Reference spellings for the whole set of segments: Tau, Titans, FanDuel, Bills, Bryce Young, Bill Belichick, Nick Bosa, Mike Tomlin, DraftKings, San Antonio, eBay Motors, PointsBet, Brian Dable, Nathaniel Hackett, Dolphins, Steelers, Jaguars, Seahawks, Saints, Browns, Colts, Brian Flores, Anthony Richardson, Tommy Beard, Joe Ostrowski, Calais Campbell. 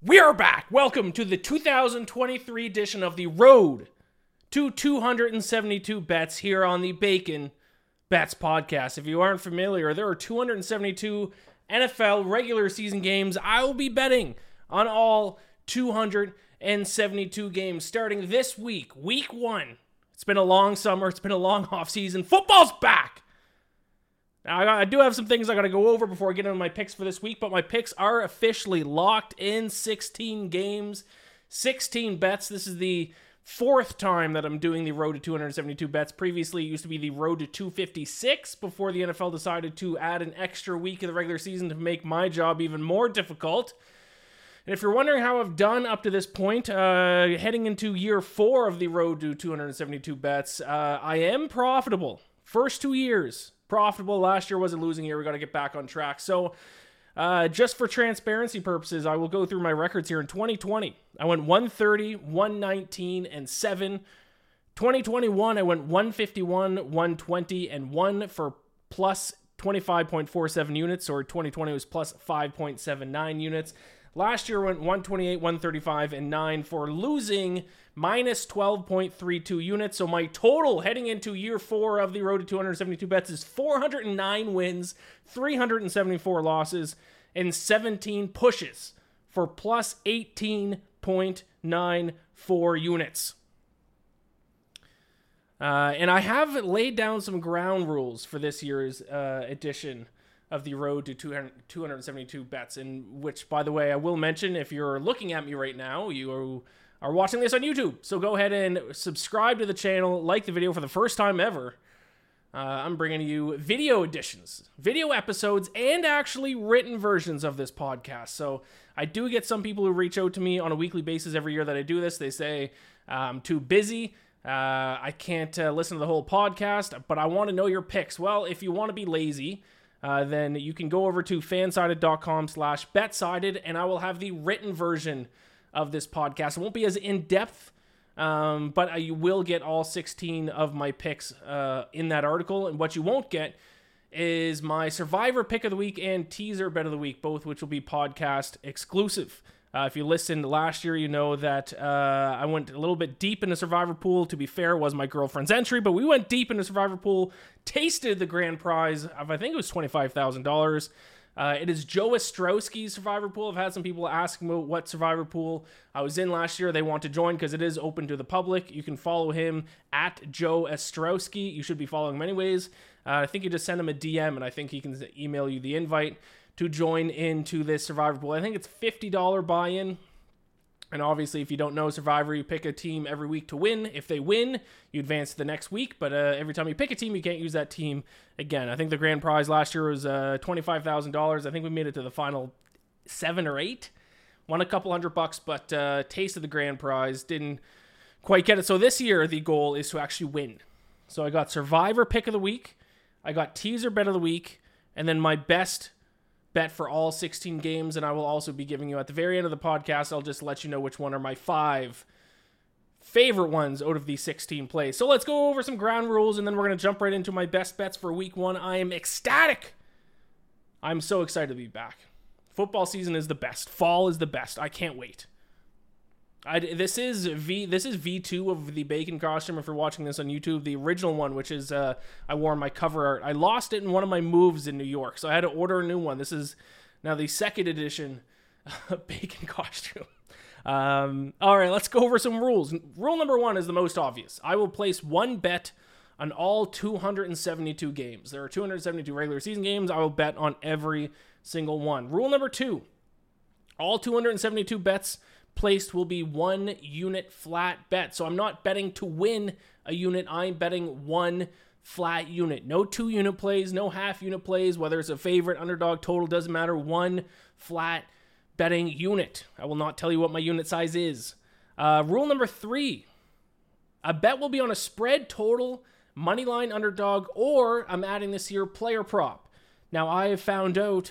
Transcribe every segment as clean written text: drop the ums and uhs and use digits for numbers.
We're back! Welcome to the 2023 edition of the Road to 272 Bets here on the Bacon Bets podcast. If you aren't familiar, there are 272 NFL regular season games. I will be betting on all 272 games starting this week, week one. It's been a long summer. It's been a long offseason. Football's back! Now, I do have some things I got to go over before I get into my picks for this week, but my picks are officially locked in. 16 games, 16 bets. This is the fourth time that I'm doing the Road to 272 bets. Previously, it used to be the Road to 256 before the NFL decided to add an extra week of the regular season to make my job even more difficult. And if you're wondering how I've done up to this point, heading into year four of the Road to 272 bets, I am profitable. First 2 years. Profitable. Last year was a losing year. We got to get back on track. So just for transparency purposes, I will go through my records here. In 2020, I went 130, 119, and 7. 2021, I went 151, 120, and 1 for plus 25.47 units, or 2020 was plus 5.79 units. Last year went 128, 135, and 9 for losing minus 12.32 units. So my total heading into year four of the Road to 272 bets is 409 wins, 374 losses, and 17 pushes for plus 18.94 units. And I have laid down some ground rules for this year's edition of the Road to 272 bets, in which, by the way, I will mention, if you're looking at me right now, you are watching this on YouTube, so go ahead and subscribe to the channel, like the video for the first time ever. I'm bringing you video editions, video episodes, and actually written versions of this podcast. So I do get some people who reach out to me on a weekly basis every year that I do this. They say, I'm too busy. I can't listen to the whole podcast, but I want to know your picks. Well, if you want to be lazy, then you can go over to fansided.com/betsided, and I will have the written version of this podcast. It won't be as in-depth, but you will get all 16 of my picks in that article. And what you won't get is my Survivor pick of the week and teaser bet of the week, both which will be podcast exclusive. If you listened last year, you know that I went a little bit deep in the Survivor pool. To be fair, it was my girlfriend's entry, but we went deep in the Survivor pool, tasted the grand prize of, I think it was $25,000. It is Joe Ostrowski's Survivor pool. I've had some people ask me what Survivor pool I was in last year. They want to join because it is open to the public. You can follow him at Joe Ostrowski. You should be following him anyways. I think you just send him a DM, and I think he can email you the invite to join into this Survivor pool. I think it's $50 buy-in. And obviously, if you don't know Survivor, you pick a team every week to win. If they win, you advance to the next week. But every time you pick a team, you can't use that team again. I think the grand prize last year was $25,000. I think we made it to the final 7 or 8. Won a couple $100, but tasted the grand prize. Didn't quite get it. So this year, the goal is to actually win. So I got Survivor pick of the week. I got teaser bet of the week. And then my best bet for all 16 games, and I will also be giving you at the very end of the podcast, I'll just let you know which one are my 5 favorite ones out of these 16 plays. So let's go over some ground rules, and then we're going to jump right into my best bets for week one. I am ecstatic. I'm so excited to be back. Football season is the best. Fall is the best. I can't wait. This is V2 of the bacon costume. If you're watching this on YouTube, the original one, which is I wore my cover art. I lost it in one of my moves in New York, so I had to order a new one. This is now the second edition bacon costume. All right, let's go over some rules. Rule number one is the most obvious. I will place one bet on all 272 games. There are 272 regular season games. I will bet on every single one. Rule number two, all 272 bets placed will be 1 unit flat bet. So I'm not betting to win a unit. I'm betting 1 flat unit. No 2 unit plays, no half unit plays, whether it's a favorite, underdog, total, doesn't matter. 1 flat betting unit. I will not tell you what my unit size is. Rule number three, a bet will be on a spread, total, money line, underdog, or I'm adding this here, player prop. Now, I have found out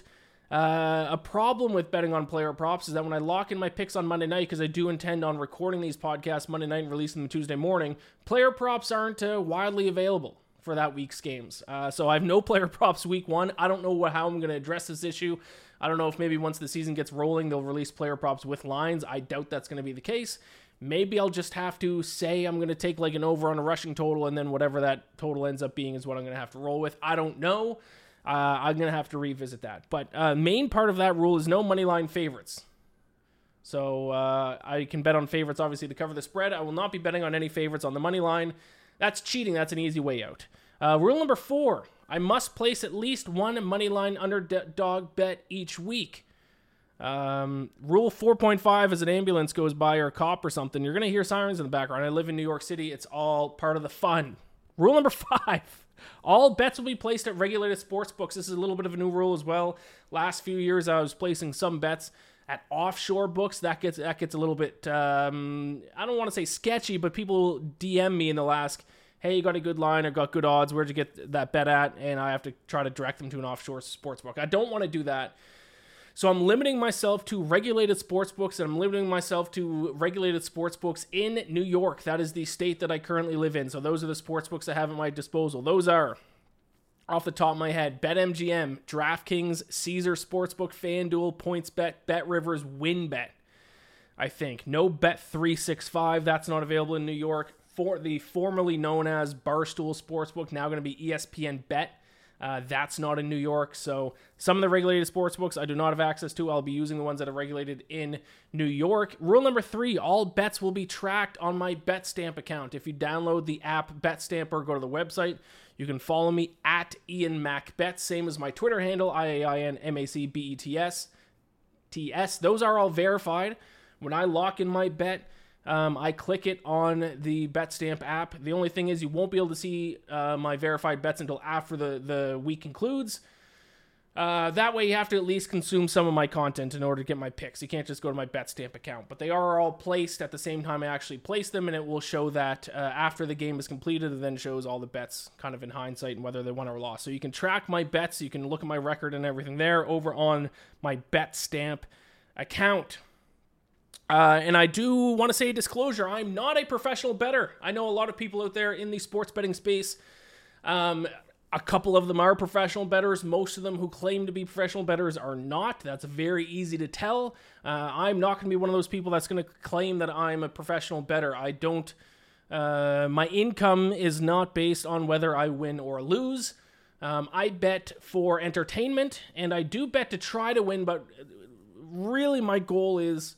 a problem with betting on player props is that when I lock in my picks on Monday night, because I do intend on recording these podcasts Monday night and releasing them Tuesday morning, player props aren't widely available for that week's games. So I have no player props week one. I don't know how I'm going to address this issue. I don't know if maybe once the season gets rolling, they'll release player props with lines. I doubt that's going to be the case. Maybe I'll just have to say I'm going to take like an over on a rushing total, and then whatever that total ends up being is what I'm going to have to roll with. I don't know. I'm going to have to revisit that. But main part of that rule is no money line favorites. So I can bet on favorites, obviously, to cover the spread. I will not be betting on any favorites on the money line. That's cheating. That's an easy way out. Rule number four, I must place at least one money line underdog bet each week. Rule 4.5 is an ambulance goes by or a cop or something. You're going to hear sirens in the background. I live in New York City. It's all part of the fun. Rule number five, all bets will be placed at regulated sports books. This is a little bit of a new rule as well. Last few years, I was placing some bets at offshore books. That gets a little bit, I don't want to say sketchy, but people DM me and they'll ask, hey, you got a good line or got good odds. Where'd you get that bet at? And I have to try to direct them to an offshore sports book. I don't want to do that. So I'm limiting myself to regulated sports books, and I'm limiting myself to regulated sports books in New York. That is the state that I currently live in. So those are the sports books I have at my disposal. Those are, off the top of my head, BetMGM, DraftKings, Caesars Sportsbook, FanDuel, PointsBet, BetRivers, WinBet, I think. No Bet365, that's not available in New York. For the formerly known as Barstool Sportsbook, now going to be ESPN Bet. That's not in New York, so some of the regulated sports books I do not have access to. I'll be using the ones that are regulated in New York. Rule number three, all bets will be tracked on my BetStamp account. If you download the app BetStamp or go to the website, you can follow me at Ian MacBets, same as my Twitter handle, IAINMACBETS. Those are all verified. When I lock in my bet, I click it on the BetStamp app. The only thing is you won't be able to see my verified bets until after the week concludes. That way you have to at least consume some of my content in order to get my picks. You can't just go to my BetStamp account. But they are all placed at the same time I actually place them, and it will show that after the game is completed, and then shows all the bets kind of in hindsight and whether they won or lost. So you can track my bets. You can look at my record and everything there over on my BetStamp account. And I do want to say a disclosure, I'm not a professional bettor. I know a lot of people out there in the sports betting space. A couple of them are professional bettors. Most of them who claim to be professional bettors are not. That's very easy to tell. I'm not going to be one of those people that's going to claim that I'm a professional bettor. I don't, my income is not based on whether I win or lose. I bet for entertainment, and I do bet to try to win, but really my goal is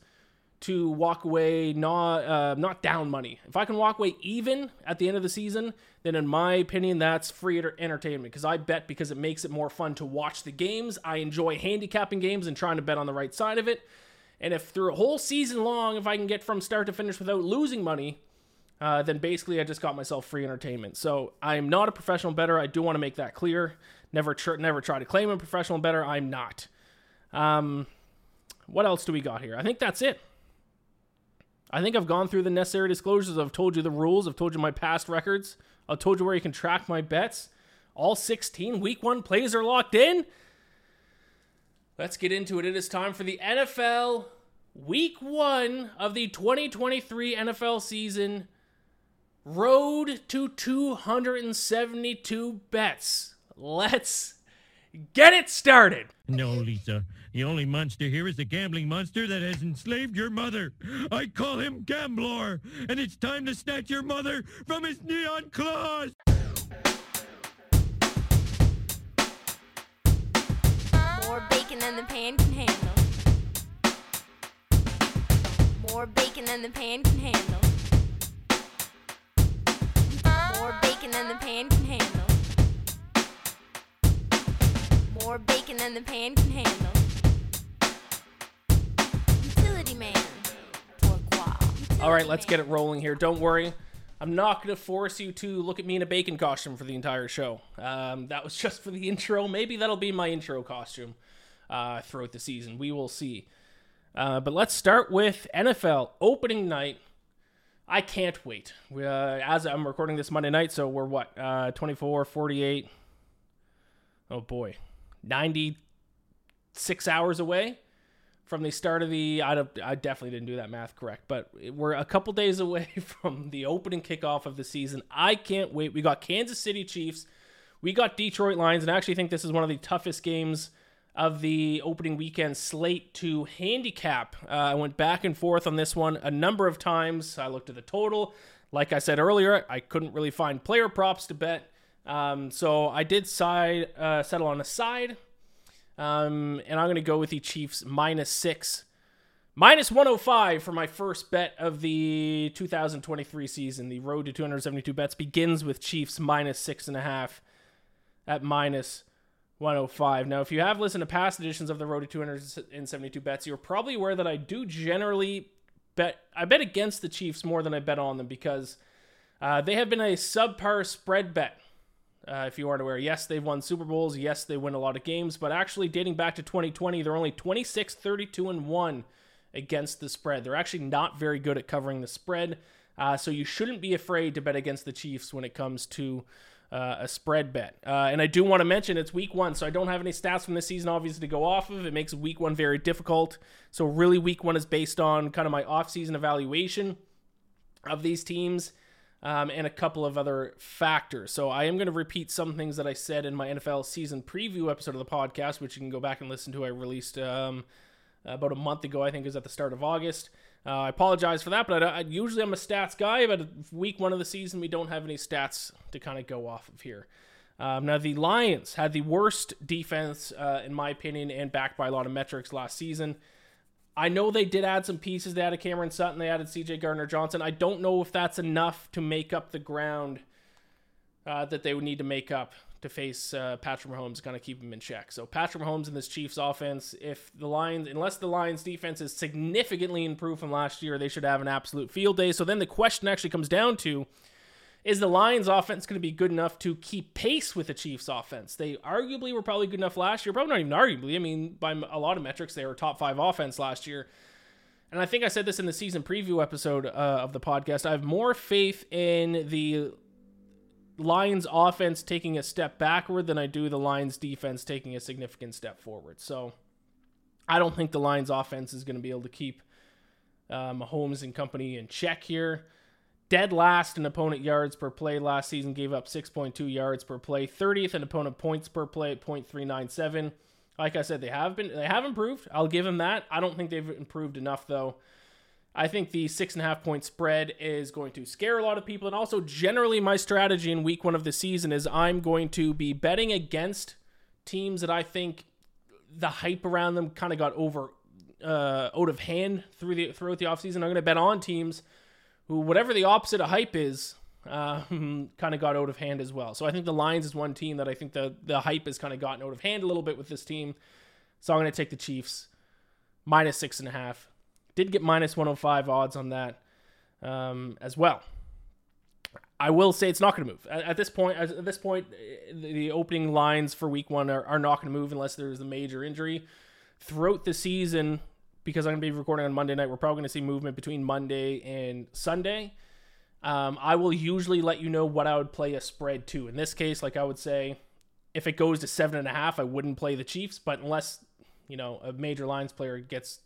to walk away not down money. If I can walk away even at the end of the season, then in my opinion, that's free entertainment, because I bet because it makes it more fun to watch the games. I enjoy handicapping games and trying to bet on the right side of it. And if through a whole season long, if I can get from start to finish without losing money, then basically I just got myself free entertainment. So I'm not a professional bettor. I do want to make that clear. Never try to claim a professional bettor. I'm not. What else do we got here? I think that's it. I think I've gone through the necessary disclosures. I've told you the rules. I've told you my past records. I've told you where you can track my bets. All 16 week one plays are locked in. Let's get into it. It is time for the NFL Week 1 of the 2023 NFL season, Road to 272 bets. Let's get it started. No, Lisa. The only monster here is the gambling monster that has enslaved your mother. I call him Gamblor, and it's time to snatch your mother from his neon claws. More bacon than the pan can handle. More bacon than the pan can handle. More bacon than the pan can handle. More bacon than the pan can handle. Utility man. All right, let's get it rolling here. Don't worry. I'm not going to force you to look at me in a bacon costume for the entire show. That was just for the intro. Maybe that'll be my intro costume throughout the season. We will see. But let's start with NFL opening night. I can't wait. As I'm recording this Monday night, so we're what? 24, 48, oh boy, 96 hours away from the start of the... I definitely didn't do that math correct, but we're a couple days away from the opening kickoff of the season. I can't wait. We got Kansas City Chiefs. We got Detroit Lions, and I actually think this is one of the toughest games of the opening weekend slate to handicap. I went back and forth on this one a number of times. I looked at the total. Like I said earlier, I couldn't really find player props to bet. So I did settle on a side. And I'm going to go with the Chiefs -6. -105 for my first bet of the 2023 season. The road to 272 bets begins with Chiefs -6.5 at -105. Now, if you have listened to past editions of the Road to 272 bets, you're probably aware that I do generally bet. I bet against the Chiefs more than I bet on them because they have been a subpar spread bet. If you aren't aware, yes, they've won Super Bowls. Yes, they win a lot of games. But actually, dating back to 2020, they're only 26, 32, and 1 against the spread. They're actually not very good at covering the spread. So you shouldn't be afraid to bet against the Chiefs when it comes to a spread bet. And I do want to mention it's week one, so I don't have any stats from this season, obviously, to go off of. It makes week one very difficult. So really week one is based on kind of my off-season evaluation of these teams and a couple of other factors. So I am going to repeat some things that I said in my NFL season preview episode of the podcast, which you can go back and listen to. I released about a month ago, I think it was at the start of August. I apologize for that, but I usually I'm a stats guy, but week one of the season, we don't have any stats to kind of go off of here. Now, the Lions had the worst defense, in my opinion, and backed by a lot of metrics last season. I know they did add some pieces. They added Cameron Sutton. They added CJ Gardner-Johnson. I don't know if that's enough to make up the ground that they would need to make up to face Patrick Mahomes, kind of keep him in check. So Patrick Mahomes and this Chiefs offense, unless the Lions defense is significantly improved from last year, they should have an absolute field day. So then the question actually comes down to, is the Lions offense going to be good enough to keep pace with the Chiefs offense? They arguably were probably good enough last year, probably not even arguably. I mean, by a lot of metrics, they were top 5 offense last year. And I think I said this in the season preview episode of the podcast. I have more faith in the Lions offense taking a step backward than I do the Lions defense taking a significant step forward. So I don't think the Lions offense is going to be able to keep Mahomes and company in check here. Dead last in opponent yards per play last season, gave up 6.2 yards per play. 30th in opponent points per play at .397. Like I said, they have improved. I'll give them that. I don't think they've improved enough though. I think the 6.5 point spread is going to scare a lot of people. And also generally my strategy in week one of the season is I'm going to be betting against teams that I think the hype around them kind of got out of hand throughout the offseason. I'm going to bet on teams who, whatever the opposite of hype is, kind of got out of hand as well. So I think the Lions is one team that I think the hype has kind of gotten out of hand a little bit with this team. So I'm going to take the Chiefs -6.5. Did get -105 odds on that as well. I will say it's not going to move at this point. The opening lines for week one are not going to move unless there's a major injury throughout the season. Because I'm going to be recording on Monday night, we're probably going to see movement between Monday and Sunday. I will usually let you know what I would play a spread to. In this case, like I would say, if it goes to 7.5, I wouldn't play the Chiefs. But unless, you know, a major Lions player gets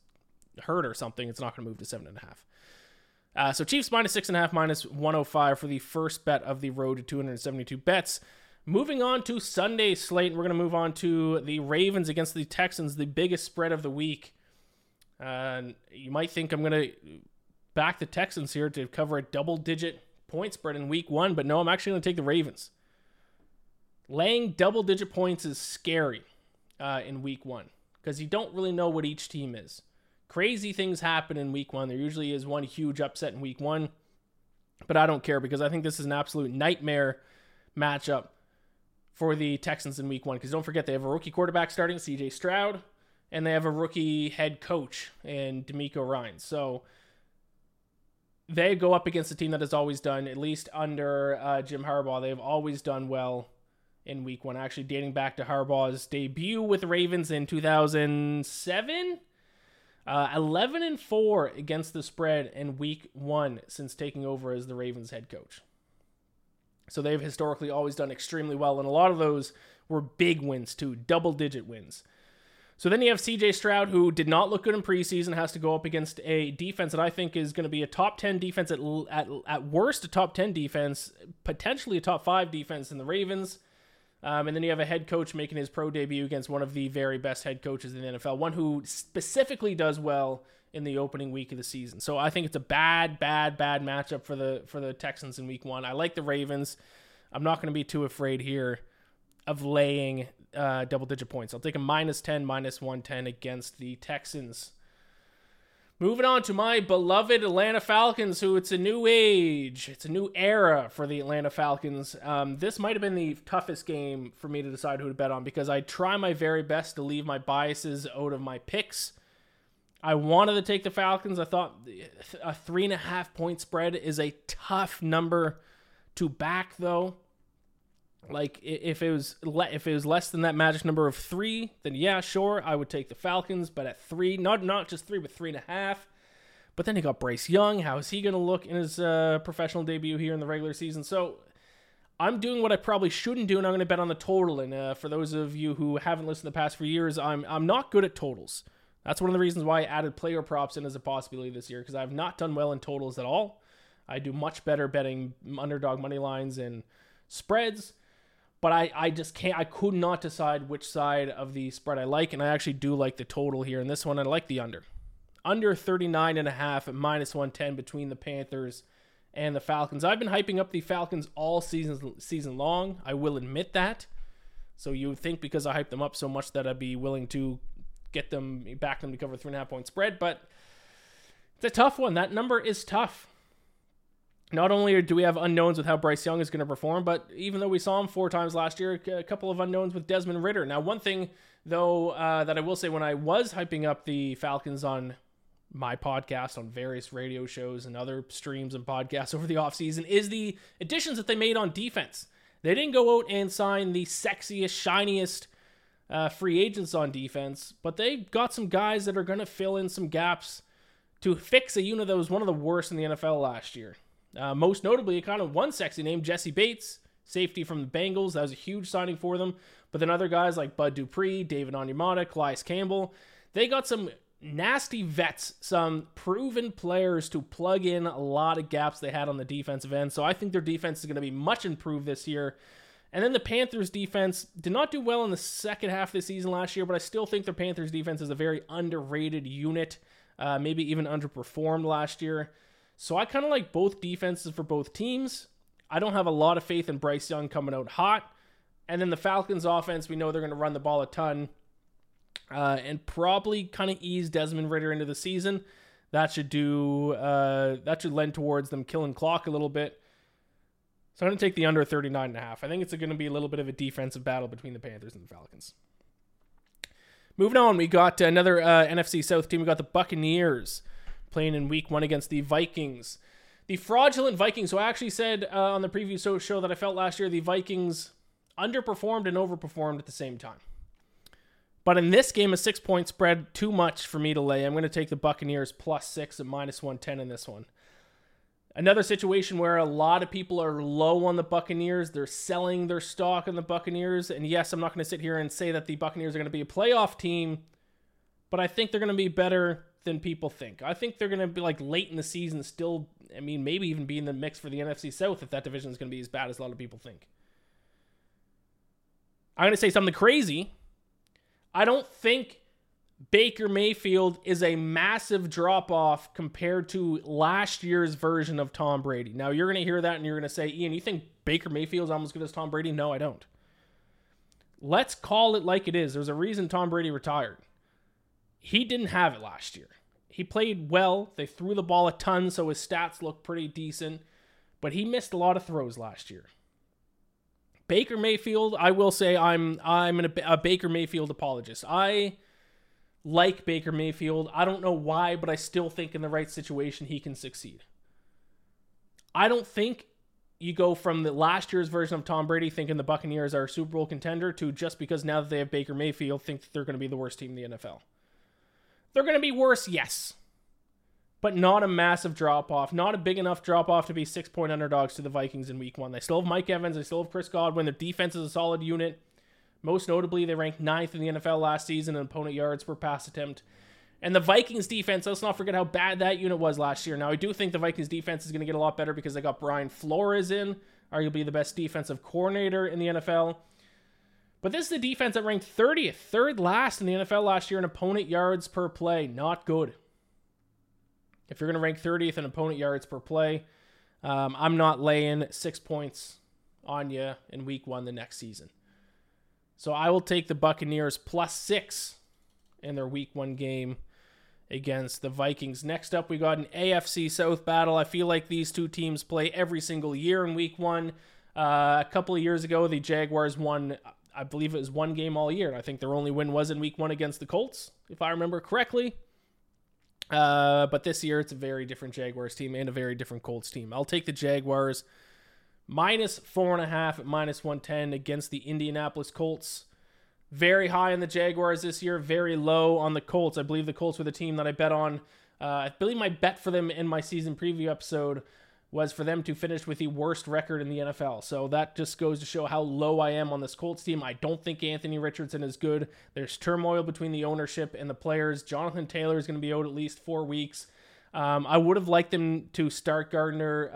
hurt or something, it's not going to move to 7.5. So Chiefs -6.5, -105 for the first bet of the Road to 272 bets. Moving on to Sunday slate, we're going to move on to the Ravens against the Texans, the biggest spread of the week. You might think I'm going to back the Texans here to cover a double-digit point spread in week one, but no, I'm actually going to take the Ravens. Laying double-digit points is scary in week one because you don't really know what each team is. Crazy things happen in week one. There usually is one huge upset in week one, but I don't care because I think this is an absolute nightmare matchup for the Texans in week one. Because don't forget, they have a rookie quarterback starting, CJ Stroud, and they have a rookie head coach in D'Amico Ryans. So they go up against a team that has always done, at least under Jim Harbaugh, they've always done well in week one. Actually, dating back to Harbaugh's debut with Ravens in 2007. 11-4 against the spread in week one since taking over as the Ravens head coach. So they've historically always done extremely well, and a lot of those were big wins too, double-digit wins. So then you have CJ Stroud, who did not look good in preseason, has to go up against a defense that I think is going to be a top 10 defense, at worst a top 10 defense, potentially a top 5 defense in the Ravens. And then you have a head coach making his pro debut against one of the very best head coaches in the NFL, one who specifically does well in the opening week of the season. So I think it's a bad matchup for the Texans in week one. I like the Ravens. I'm not going to be too afraid here of laying double-digit points. I'll take a -10, -110 against the Texans. Moving on to my beloved Atlanta Falcons, who it's a new age. It's a new era for the Atlanta Falcons. This might have been the toughest game for me to decide who to bet on because I try my very best to leave my biases out of my picks. I wanted to take the Falcons. I thought a 3.5 point spread is a tough number to back, though. Like, if it was less than that magic number of 3, then yeah, sure, I would take the Falcons. But at 3, not just 3, but 3.5. But then you got Bryce Young. How is he going to look in his professional debut here in the regular season? So I'm doing what I probably shouldn't do, and I'm going to bet on the total. And for those of you who haven't listened the past few years, I'm not good at totals. That's one of the reasons why I added player props in as a possibility this year, because I've not done well in totals at all. I do much better betting underdog money lines and spreads. But I just can't, I could not decide which side of the spread I like. And I actually do like the total here in this one. I like the under. Under 39.5 at -110 between the Panthers and the Falcons. I've been hyping up the Falcons all season long. I will admit that. So you would think because I hyped them up so much that I'd be willing to back them to cover 3.5 point spread. But it's a tough one. That number is tough. Not only do we have unknowns with how Bryce Young is going to perform, but even though we saw him 4 times last year, a couple of unknowns with Desmond Ridder. Now, one thing, though, that I will say when I was hyping up the Falcons on my podcast, on various radio shows and other streams and podcasts over the offseason, is the additions that they made on defense. They didn't go out and sign the sexiest, shiniest free agents on defense, but they got some guys that are going to fill in some gaps to fix a unit that was one of the worst in the NFL last year. Most notably, kind of one sexy name, Jesse Bates, safety from the Bengals. That was a huge signing for them. But then other guys like Bud Dupree, David Onyemata, Calais Campbell, they got some nasty vets, some proven players to plug in a lot of gaps they had on the defensive end. So I think their defense is going to be much improved this year. And then the Panthers defense did not do well in the second half of the season last year, but I still think the Panthers defense is a very underrated unit, maybe even underperformed last year. So I kind of like both defenses for both teams. I don't have a lot of faith in Bryce Young coming out hot. And then the Falcons offense, we know they're going to run the ball a ton and probably kind of ease Desmond Ridder into the season. That should lend towards them killing clock a little bit. So I'm going to take the under 39.5. I think it's going to be a little bit of a defensive battle between the Panthers and the Falcons. Moving on, we got another NFC South team. We got the Buccaneers playing in week one against the Vikings. The fraudulent Vikings, who I actually said on the preview show that I felt last year, the Vikings underperformed and overperformed at the same time. But in this game, a 6-point spread, too much for me to lay. I'm going to take the Buccaneers +6 at -110 in this one. Another situation where a lot of people are low on the Buccaneers. They're selling their stock on the Buccaneers. And yes, I'm not going to sit here and say that the Buccaneers are going to be a playoff team, but I think they're going to be better than people think. I think they're going to be like late in the season still, I mean, maybe even be in the mix for the NFC South if that division is going to be as bad as a lot of people think. I'm going to say something crazy. I don't think Baker Mayfield is a massive drop-off compared to last year's version of Tom Brady. Now, you're going to hear that and you're going to say, Ian, you think Baker Mayfield's almost as good as Tom Brady? No, I don't. Let's call it like it is. There's a reason Tom Brady retired. He didn't have it last year. He played well. They threw the ball a ton, so his stats look pretty decent. But he missed a lot of throws last year. Baker Mayfield, I will say I'm a Baker Mayfield apologist. I like Baker Mayfield. I don't know why, but I still think in the right situation he can succeed. I don't think you go from the last year's version of Tom Brady thinking the Buccaneers are a Super Bowl contender to just because now that they have Baker Mayfield think that they're going to be the worst team in the NFL. They're going to be worse, yes, but not a massive drop-off, not a big enough drop-off to be 6-point underdogs to the Vikings in week 1. They still have Mike Evans. They still have Chris Godwin. Their defense is a solid unit. Most notably, they ranked 9th in the NFL last season in opponent yards per pass attempt. And the Vikings defense, let's not forget how bad that unit was last year. Now, I do think the Vikings defense is going to get a lot better because they got Brian Flores in, arguably the best defensive coordinator in the NFL. But this is the defense that ranked 30th, third last in the NFL last year in opponent yards per play. Not good. If you're going to rank 30th in opponent yards per play, I'm not laying 6 points on you in week 1 the next season. So I will take the Buccaneers +6 in their week 1 game against the Vikings. Next up, we got an AFC South battle. I feel like these two teams play every single year in week 1. A couple of years ago, the Jaguars won, I believe it was one game all year. I think their only win was in week 1 against the Colts, if I remember correctly. But this year, it's a very different Jaguars team and a very different Colts team. I'll take the Jaguars -4.5 at -110 against the Indianapolis Colts. Very high on the Jaguars this year, very low on the Colts. I believe the Colts were the team that I bet on. I believe my bet for them in my season preview episode was for them to finish with the worst record in the NFL. So that just goes to show how low I am on this Colts team. I don't think Anthony Richardson is good. There's turmoil between the ownership and the players. Jonathan Taylor is going to be out at least 4 weeks. I would have liked them to start Gardner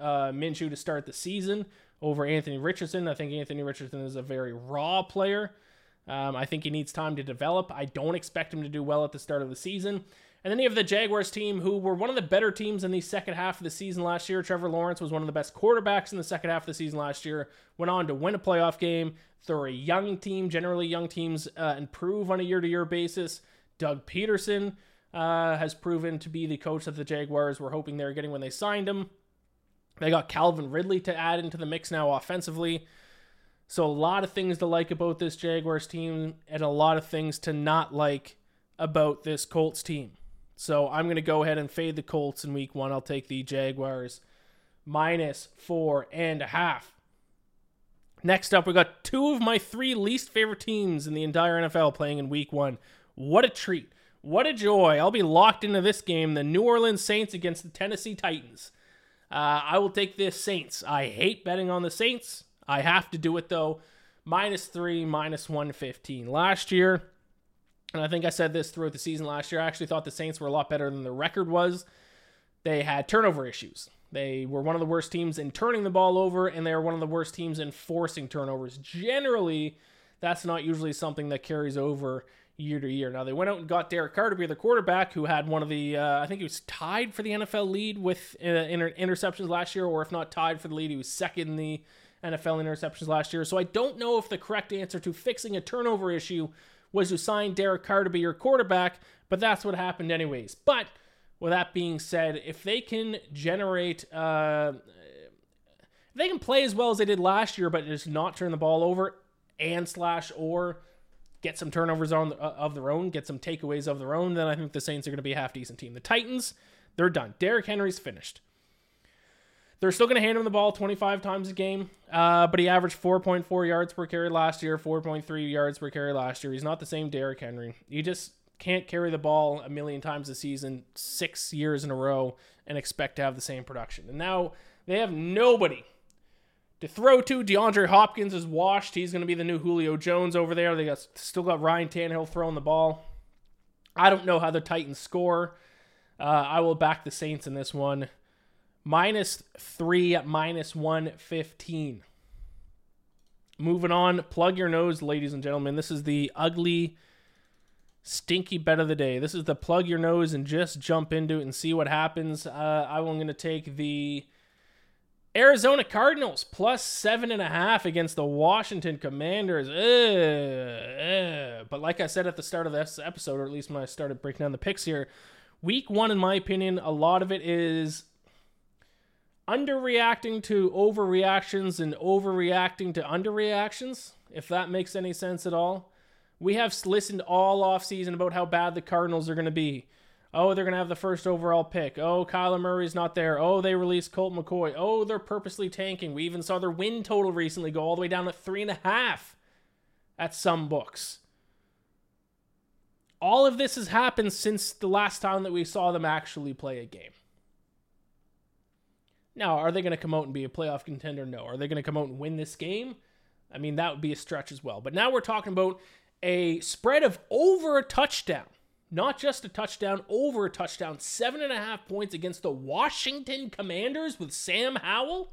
Minshew to start the season over Anthony Richardson. I think Anthony Richardson is a very raw player. I think he needs time to develop. I don't expect him to do well at the start of the season. And then you have the Jaguars team, who were one of the better teams in the second half of the season last year. Trevor Lawrence was one of the best quarterbacks in the second half of the season last year. Went on to win a playoff game. They're a young team. Generally, young teams improve on a year-to-year basis. Doug Peterson has proven to be the coach that the Jaguars were hoping they were getting when they signed him. They got Calvin Ridley to add into the mix now offensively. So a lot of things to like about this Jaguars team and a lot of things to not like about this Colts team. So I'm going to go ahead and fade the Colts in week 1. I'll take the Jaguars -4.5. Next up, we got two of my 3 least favorite teams in the entire NFL playing in week 1. What a treat. What a joy. I'll be locked into this game. The New Orleans Saints against the Tennessee Titans. I will take the Saints. I hate betting on the Saints. I have to do it though. -3, -115. Last year, and I think I said this throughout the season last year, I actually thought the Saints were a lot better than their record was. They had turnover issues. They were one of the worst teams in turning the ball over, and they were one of the worst teams in forcing turnovers. Generally, that's not usually something that carries over year to year. Now, they went out and got Derek Carr to be their quarterback, who had one of the, I think he was tied for the NFL lead with interceptions last year, or if not tied for the lead, he was second in the NFL interceptions last year. So I don't know if the correct answer to fixing a turnover issue was to sign Derek Carr to be your quarterback, but that's what happened anyways. But with that being said, if they can generate, they can play as well as they did last year, but just not turn the ball over or get some turnovers on of their own, get some takeaways of their own, then I think the Saints are going to be a half-decent team. The Titans, they're done. Derrick Henry's finished. They're still going to hand him the ball 25 times a game, but he averaged 4.4 yards per carry last year, 4.3 yards per carry last year. He's not the same Derrick Henry. You just can't carry the ball a million times a season, 6 years in a row, and expect to have the same production. And now they have nobody to throw to. DeAndre Hopkins is washed. He's going to be the new Julio Jones over there. They still got Ryan Tannehill throwing the ball. I don't know how the Titans score. I will back the Saints in this one. -3 at -115. Moving on, plug your nose, ladies and gentlemen. This is the ugly, stinky bet of the day. This is the plug your nose and just jump into it and see what happens. I'm going to take the Arizona Cardinals +7.5 against the Washington Commanders. But like I said at the start of this episode, or at least when I started breaking down the picks here, week one, in my opinion, a lot of it is underreacting to overreactions and overreacting to underreactions, if that makes any sense at all. We have listened all offseason about how bad the Cardinals are going to be. Oh, they're going to have the first overall pick. Oh, Kyler Murray's not there. Oh, they released Colt McCoy. Oh, they're purposely tanking. We even saw their win total recently go all the way down to 3.5 at some books. All of this has happened since the last time that we saw them actually play a game. Now, are they going to come out and be a playoff contender? No. Are they going to come out and win this game? I mean, that would be a stretch as well. But now we're talking about a spread of over a touchdown. Not just a touchdown, over a touchdown. 7.5 points against the Washington Commanders with Sam Howell?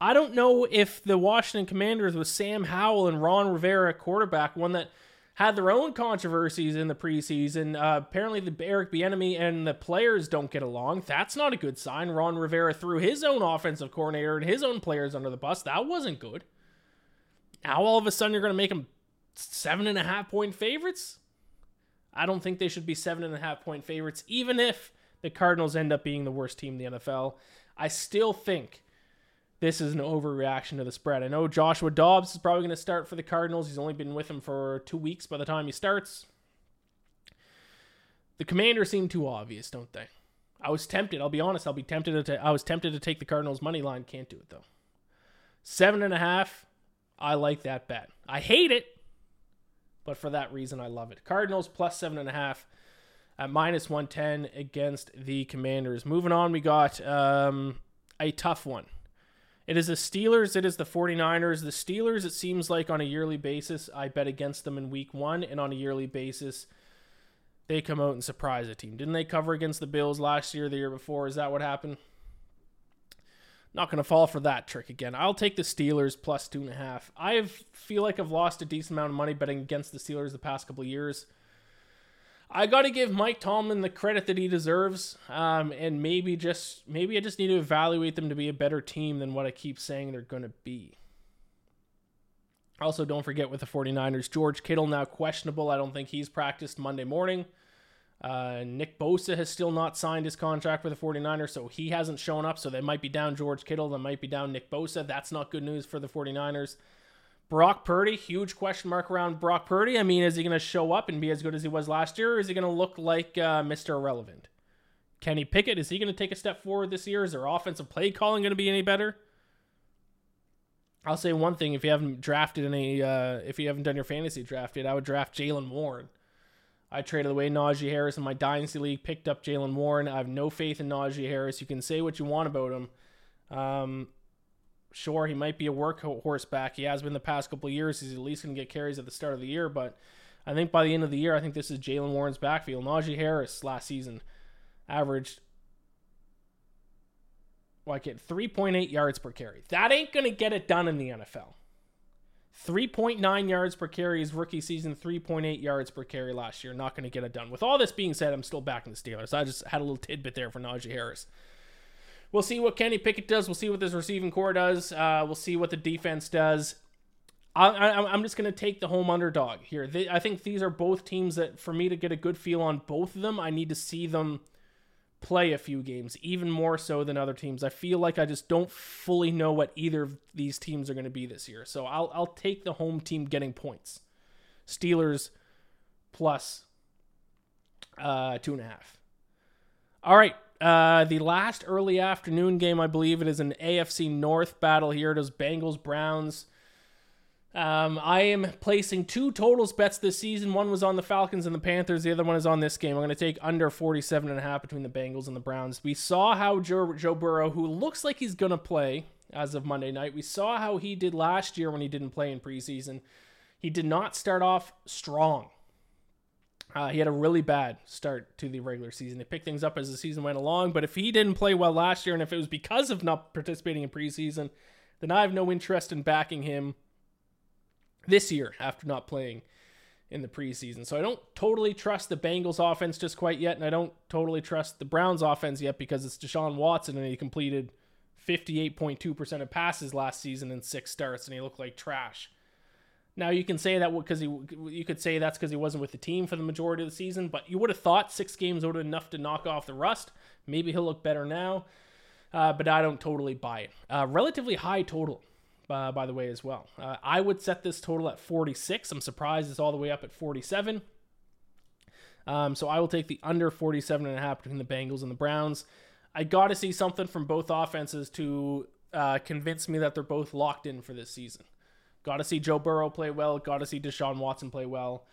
I don't know if the Washington Commanders with Sam Howell and Ron Rivera at quarterback, one that had their own controversies in the preseason. Apparently, the Eric Bieniemy and the players don't get along. That's not a good sign. Ron Rivera threw his own offensive coordinator and his own players under the bus. That wasn't good. Now, all of a sudden, you're going to make them 7.5-point favorites? I don't think they should be 7.5-point favorites, even if the Cardinals end up being the worst team in the NFL. I still think this is an overreaction to the spread. I know Joshua Dobbs is probably going to start for the Cardinals. He's only been with them for 2 weeks by the time he starts. The Commanders seem too obvious, don't they? I was tempted. I'll be honest. I was tempted to take the Cardinals' money line. Can't do it, though. 7.5. I like that bet. I hate it. But for that reason, I love it. Cardinals +7.5 at -110 against the Commanders. Moving on, we got a tough one. It is the Steelers. It is the 49ers. The Steelers, it seems like on a yearly basis, I bet against them in week one. And on a yearly basis, they come out and surprise a team. Didn't they cover against the Bills last year, the year before? Is that what happened? Not going to fall for that trick again. I'll take the Steelers +2.5. I feel like I've lost a decent amount of money betting against the Steelers the past couple of years. I got to give Mike Tomlin the credit that he deserves. And maybe I just need to evaluate them to be a better team than what I keep saying they're going to be. Also, don't forget with the 49ers, George Kittle now questionable. I don't think he's practiced Monday morning. Nick Bosa has still not signed his contract with the 49ers, so he hasn't shown up. So they might be down George Kittle. They might be down Nick Bosa. That's not good news for the 49ers. Brock Purdy, huge question mark around Brock Purdy. I mean, is he going to show up and be as good as he was last year? Or is he going to look like Mr. Irrelevant? Kenny Pickett, is he going to take a step forward this year? Is their offensive play calling going to be any better? I'll say one thing. If you haven't drafted if you haven't done your fantasy draft yet, I would draft Jaylen Warren. I traded away Najee Harris in my Dynasty League, picked up Jaylen Warren. I have no faith in Najee Harris. You can say what you want about him. Sure, he might be a workhorse back. He has been the past couple of years. He's at least going to get carries at the start of the year. But I think by the end of the year, I think this is Jaylen Warren's backfield. Najee Harris last season averaged 3.8 yards per carry. That ain't going to get it done in the NFL. 3.9 yards per carry is rookie season, 3.8 yards per carry last year. Not going to get it done. With all this being said, I'm still backing the Steelers. I just had a little tidbit there for Najee Harris. We'll see what Kenny Pickett does. We'll see what this receiving core does. We'll see what the defense does. I'm just going to take the home underdog here. I think these are both teams that, for me to get a good feel on both of them, I need to see them play a few games, even more so than other teams. I feel like I just don't fully know what either of these teams are going to be this year. So I'll take the home team getting points. Steelers +2.5. All right. The last early afternoon game, I believe it is an AFC North battle here. It is Bengals-Browns. I am placing two totals bets this season. One was on the Falcons and the Panthers. The other one is on this game. I'm going to take under 47.5 between the Bengals and the Browns. We saw how Joe Burrow, who looks like he's going to play as of Monday night, we saw how he did last year when he didn't play in preseason. He did not start off strong. He had a really bad start to the regular season. They picked things up as the season went along, but if he didn't play well last year and if it was because of not participating in preseason, then I have no interest in backing him this year after not playing in the preseason. So I don't totally trust the Bengals offense just quite yet, and I don't totally trust the Browns offense yet because it's Deshaun Watson and he completed 58.2% of passes last season in 6 starts and he looked like trash. Now you can say that because you could say that's because he wasn't with the team for the majority of the season, but you would have thought 6 games would have been enough to knock off the rust. Maybe he'll look better now, but I don't totally buy it. Relatively high total, by the way, as well. I would set this total at 46. I'm surprised it's all the way up at 47. So I will take the under 47.5 between the Bengals and the Browns. I got to see something from both offenses to convince me that they're both locked in for this season. Got to see Joe Burrow play well. Got to see Deshaun Watson play well.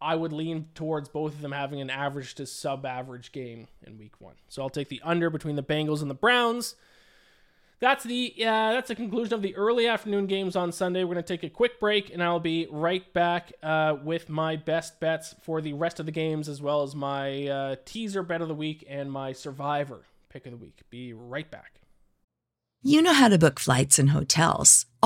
I would lean towards both of them having an average to sub-average game in week one. So I'll take the under between the Bengals and the Browns. That's the conclusion of the early afternoon games on Sunday. We're going to take a quick break, and I'll be right back with my best bets for the rest of the games, as well as my teaser bet of the week and my survivor pick of the week. Be right back. You know how to book flights and hotels.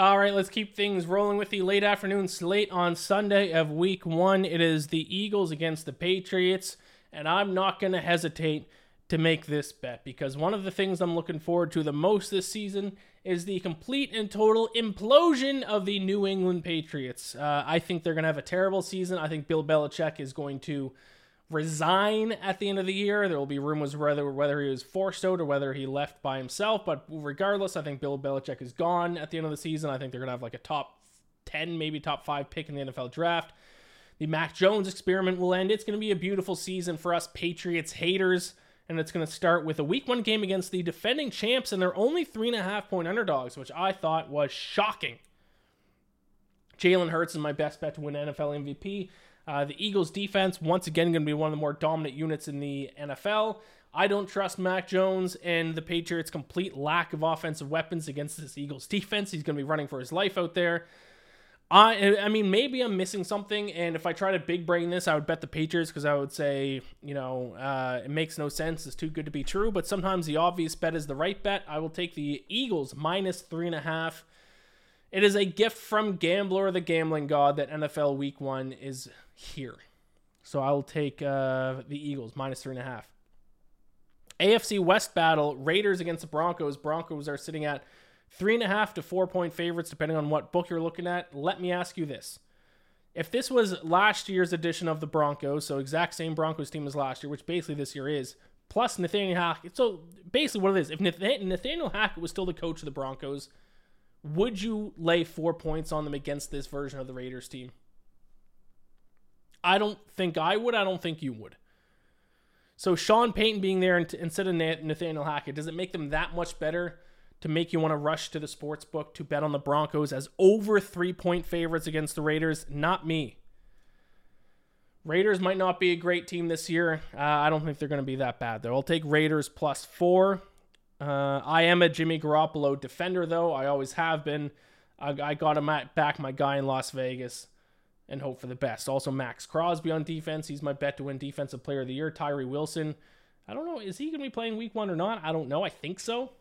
All right, let's keep things rolling with the late afternoon slate on Sunday of week one. It is the Eagles against the Patriots, and I'm not going to hesitate to make this bet because one of the things I'm looking forward to the most this season is the complete and total implosion of the New England Patriots. I think they're going to have a terrible season. I think Bill Belichick is going to resign at the end of the year. There will be rumors whether he was forced out or whether he left by himself, but regardless, I think Bill Belichick is gone at the end of the season. I think they're gonna have like a top 10, maybe top 5 pick in the NFL draft. The Mac Jones experiment will end. It's gonna be a beautiful season for us Patriots haters, and it's gonna start with a week one game against the defending champs, and they're only 3.5 point underdogs, which I thought was shocking. Jalen Hurts is my best bet to win NFL MVP. The Eagles defense, once again, going to be one of the more dominant units in the NFL. I don't trust Mac Jones and the Patriots' complete lack of offensive weapons against this Eagles defense. He's going to be running for his life out there. I mean, maybe I'm missing something, and if I try to big brain this, I would bet the Patriots because I would say, it makes no sense. It's too good to be true, but sometimes the obvious bet is the right bet. I will take the Eagles minus 3.5. It is a gift from Gambler, the gambling god, that NFL Week 1 is here. So I will take the Eagles, minus 3.5. AFC West battle, Raiders against the Broncos. Broncos are sitting at 3.5 to 4-point favorites, depending on what book you're looking at. Let me ask you this. If this was last year's edition of the Broncos, so exact same Broncos team as last year, which basically this year is, plus Nathaniel Hackett. So basically what it is, if Nathaniel Hackett was still the coach of the Broncos, would you lay 4 points on them against this version of the Raiders team? I don't think I would. I don't think you would. So Sean Payton being there instead of Nathaniel Hackett, does it make them that much better to make you want to rush to the sports book to bet on the Broncos as over 3-point favorites against the Raiders? Not me. Raiders might not be a great team this year. I don't think they're going to be that bad, though. I'll take Raiders plus 4. I am a Jimmy Garoppolo defender, though. I always have been. I got him back, my guy in Las Vegas, and hope for the best. Also, Max Crosby on defense. He's my bet to win Defensive Player of the Year. Tyree Wilson. I don't know. Is he going to be playing Week 1 or not? I don't know. I think so.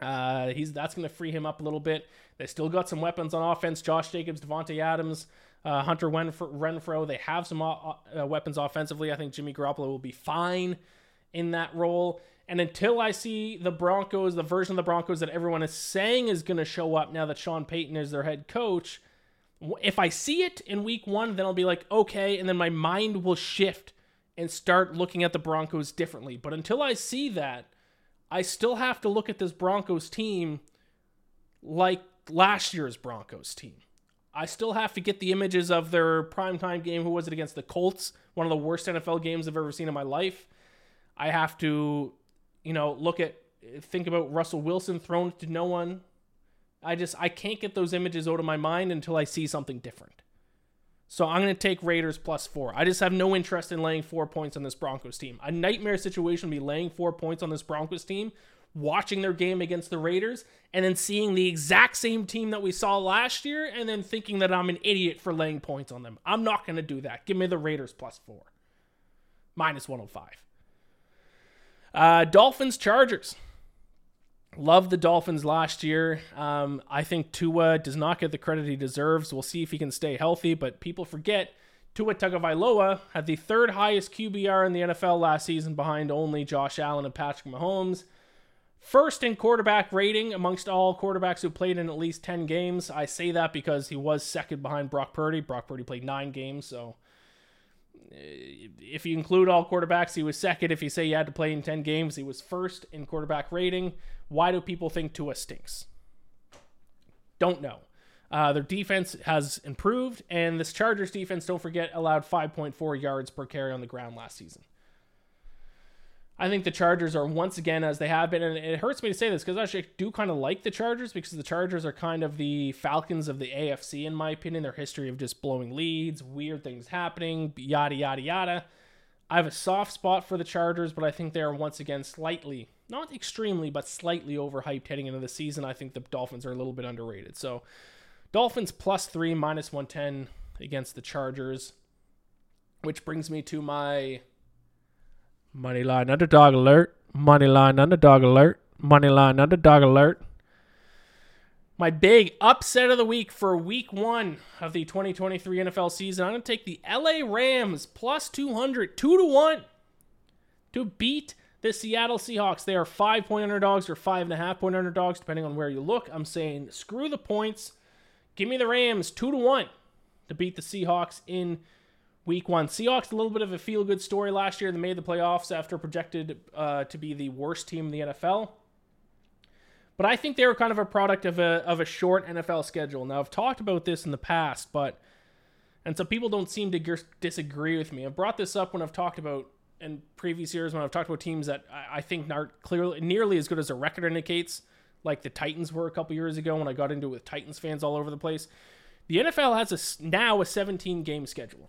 That's going to free him up a little bit. They still got some weapons on offense. Josh Jacobs, Devontae Adams, Hunter Renfrow. They have some weapons offensively. I think Jimmy Garoppolo will be fine in that role. And until I see the Broncos, the version of the Broncos that everyone is saying is going to show up now that Sean Payton is their head coach, if I see it in Week 1, then I'll be like, okay, and then my mind will shift and start looking at the Broncos differently. But until I see that, I still have to look at this Broncos team like last year's Broncos team. I still have to get the images of their primetime game. Who was it against the Colts? One of the worst NFL games I've ever seen in my life. I have to, think about Russell Wilson thrown to no one. I can't get those images out of my mind until I see something different. So I'm going to take Raiders plus 4. I just have no interest in laying 4 points on this Broncos team. A nightmare situation would be laying 4 points on this Broncos team, watching their game against the Raiders, and then seeing the exact same team that we saw last year, and then thinking that I'm an idiot for laying points on them. I'm not going to do that. Give me the Raiders plus 4. Minus 105. Dolphins, Chargers. Love the Dolphins last year. I think Tua does not get the credit he deserves. We'll see if he can stay healthy, but people forget Tua Tagovailoa had the third highest QBR in the NFL last season behind only Josh Allen and Patrick Mahomes. First in quarterback rating amongst all quarterbacks who played in at least 10 games. I say that because he was second behind Brock Purdy. Brock Purdy played 9 games, so if you include all quarterbacks, he was second. If you say you had to play in 10 games, he was first in quarterback rating. Why do people think Tua stinks? Don't know. Their defense has improved, and this Chargers defense, don't forget, allowed 5.4 yards per carry on the ground last season. I think the Chargers are once again, as they have been, and it hurts me to say this because I actually do kind of like the Chargers, because the Chargers are kind of the Falcons of the AFC, in my opinion. Their history of just blowing leads, weird things happening, yada, yada, yada. I have a soft spot for the Chargers, but I think they are once again slightly, not extremely, but slightly overhyped heading into the season. I think the Dolphins are a little bit underrated. So Dolphins plus 3, minus 110 against the Chargers, which brings me to my Moneyline underdog alert. Moneyline underdog alert. Moneyline underdog alert. My big upset of the week for Week 1 of the 2023 NFL season. I'm going to take the LA Rams plus 200, 2-1, to beat the Seattle Seahawks. They are 5-point underdogs or 5.5-point underdogs, depending on where you look. I'm saying screw the points. Give me the Rams 2-1 to beat the Seahawks in Week 1. Seahawks, a little bit of a feel-good story last year. They made the playoffs after projected to be the worst team in the NFL. But I think they were kind of a product of a short NFL schedule. Now, I've talked about this in the past, and so people don't seem to disagree with me. I've brought this up when I've talked about, in previous years, when I've talked about teams that I think aren't clearly nearly as good as the record indicates, like the Titans were a couple years ago when I got into it with Titans fans all over the place. The NFL has now a 17-game schedule.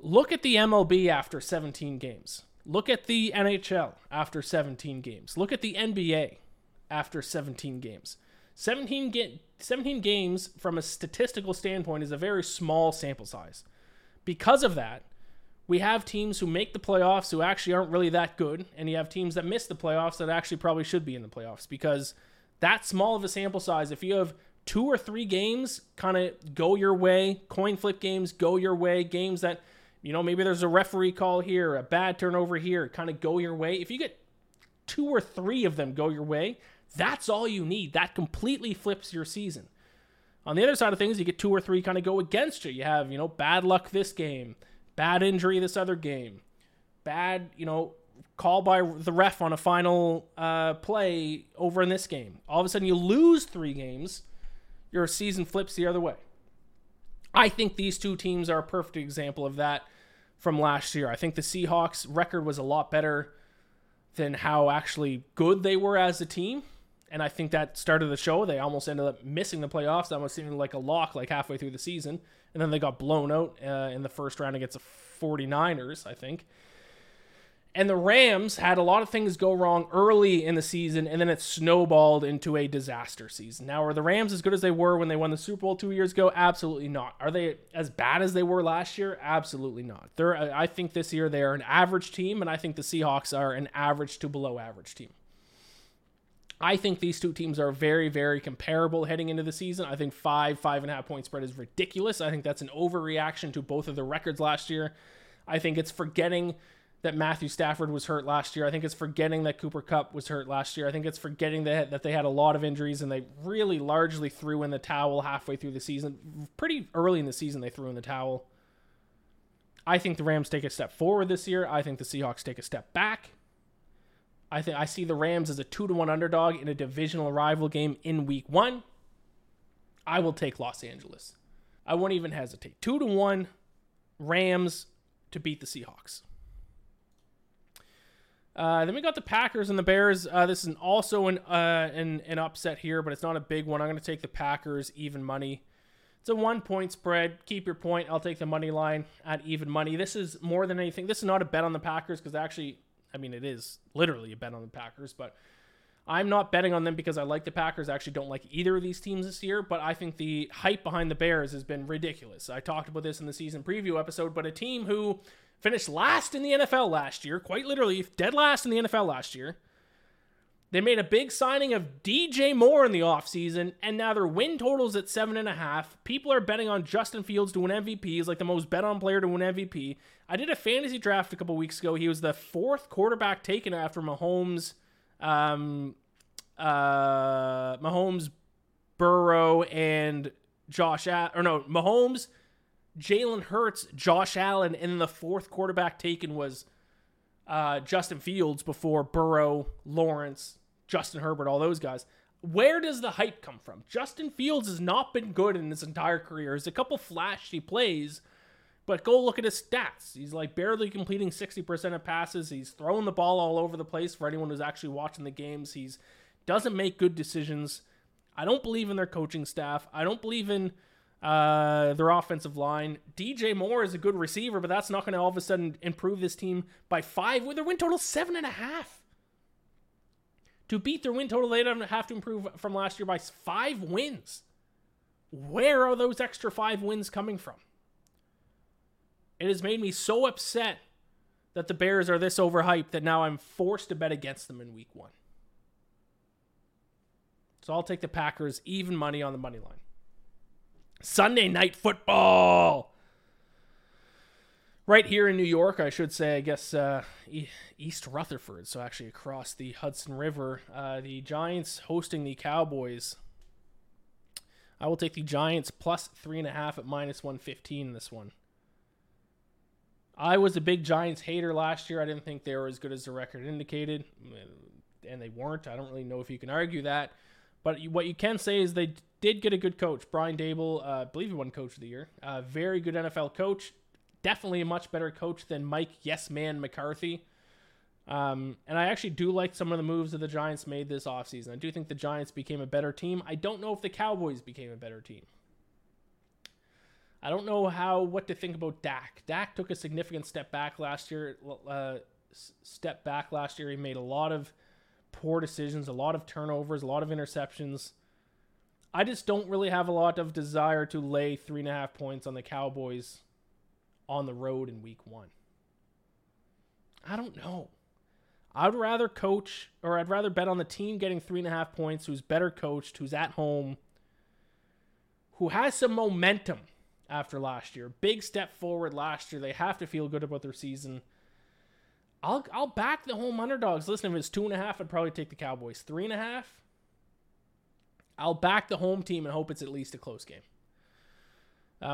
Look at the MLB after 17 games. Look at the NHL after 17 games. Look at the NBA after 17 games. 17 games from a statistical standpoint is a very small sample size. Because of that, we have teams who make the playoffs who actually aren't really that good, and you have teams that miss the playoffs that actually probably should be in the playoffs, because that small of a sample size, if you have 2 or 3 games kind of go your way, coin flip games go your way, games that maybe there's a referee call here, a bad turnover here, kind of go your way. If you get 2 or 3 of them go your way, that's all you need. That completely flips your season. On the other side of things, you get 2 or 3 kind of go against you. You have, bad luck this game, bad injury this other game, bad, you know, call by the ref on a final play over in this game. All of a sudden you lose three games, your season flips the other way. I think these two teams are a perfect example of that from last year. I think the Seahawks record was a lot better than how actually good they were as a team. And I think that started the show. They almost ended up missing the playoffs. That almost seemed like a lock, like halfway through the season. And then they got blown out in the first round against the 49ers, I think. And the Rams had a lot of things go wrong early in the season, and then it snowballed into a disaster season. Now, are the Rams as good as they were when they won the Super Bowl 2 years ago? Absolutely not. Are they as bad as they were last year? Absolutely not. I think this year they are an average team, and I think the Seahawks are an average to below average team. I think these two teams are very, very comparable heading into the season. I think 5.5 point spread is ridiculous. I think that's an overreaction to both of the records last year. I think it's forgetting that Matthew Stafford was hurt last year. I think it's forgetting that Cooper Kupp was hurt last year. I think it's forgetting that they had a lot of injuries and they really largely threw in the towel halfway through the season. Pretty early in the season, they threw in the towel. I think the Rams take a step forward this year. I think the Seahawks take a step back. I see the Rams as a 2-1 underdog in a divisional rival game in week one. I will take Los Angeles. I won't even hesitate. 2-1 Rams to beat the Seahawks. Then we got the Packers and the Bears. This is also an upset here, but it's not a big one. I'm going to take the Packers even money. It's a 1 point spread. Keep your point. I'll take the money line at even money. This is more than anything. This is not a bet on the Packers because actually, I mean, it is literally a bet on the Packers, but I'm not betting on them because I like the Packers. I actually don't like either of these teams this year, but I think the hype behind the Bears has been ridiculous. I talked about this in the season preview episode, but a team who finished last in the NFL last year, quite literally dead last in the NFL last year. They made a big signing of DJ Moore in the offseason, and now their win total's at 7.5. People are betting on Justin Fields to win MVP. He's like the most bet on player to win MVP. I did a fantasy draft a couple weeks ago. He was the fourth quarterback taken after Mahomes, Burrow, and Mahomes, Jalen Hurts, Josh Allen, and then the fourth quarterback taken was Justin Fields before Burrow, Lawrence, Justin Herbert, all those guys. Where does the hype come from? Justin Fields has not been good in his entire career. There's a couple flashy plays, but go look at his stats. He's like barely completing 60% of passes. He's throwing the ball all over the place for anyone who's actually watching the games. He doesn't make good decisions. I don't believe in their coaching staff. I don't believe in their offensive line. DJ Moore is a good receiver, but that's not going to all of a sudden improve this team by 5 with their win total 7.5. To beat their win total, they have to improve from last year by 5 wins. Where are those extra 5 wins coming from? It has made me so upset that the Bears are this overhyped that now I'm forced to bet against them in week one. So I'll take the Packers even money on the money line. Sunday Night Football right here in New York. I should say, I guess, East Rutherford. So actually across the Hudson River, the Giants hosting the Cowboys. I will take the Giants plus 3.5 at -115 in this one. I was a big Giants hater last year. I didn't think they were as good as the record indicated, and they weren't. I don't really know if you can argue that. But what you can say is they did get a good coach. Brian Dable, I believe he won Coach of the Year. Very good NFL coach. Definitely a much better coach than Mike Yes Man McCarthy. And I actually do like some of the moves that the Giants made this offseason. I do think the Giants became a better team. I don't know if the Cowboys became a better team. I don't know what to think about Dak. Dak took a significant step back last year. He made a lot of poor decisions, a lot of turnovers, a lot of interceptions. I just don't really have a lot of desire to lay 3.5 points on the Cowboys on the road in week one. I don't know. I'd rather bet on the team getting 3.5 points, who's better coached, who's at home, who has some momentum after last year. Big step forward last year. They have to feel good about their season. I'll back the home underdogs. Listen, if it's 2.5, I'd probably take the Cowboys. 3.5, I'll back the home team and hope it's at least a close game.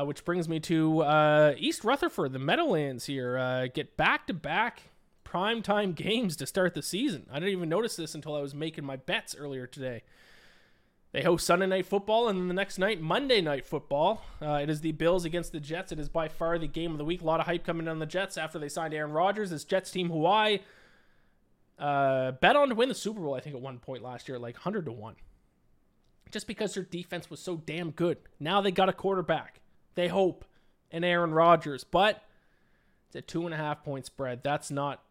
Which brings me to East Rutherford, the Meadowlands here. Get back-to-back primetime games to start the season. I didn't even notice this until I was making my bets earlier today. They host Sunday Night Football, and then the next night, Monday Night Football. It is the Bills against the Jets. It is by far the game of the week. A lot of hype coming on the Jets after they signed Aaron Rodgers. This Jets team, who I bet on to win the Super Bowl, I think at one point last year, like 100-1. Just because their defense was so damn good. Now they got a quarterback, they hope, and Aaron Rodgers. But it's a 2.5 point spread. That's not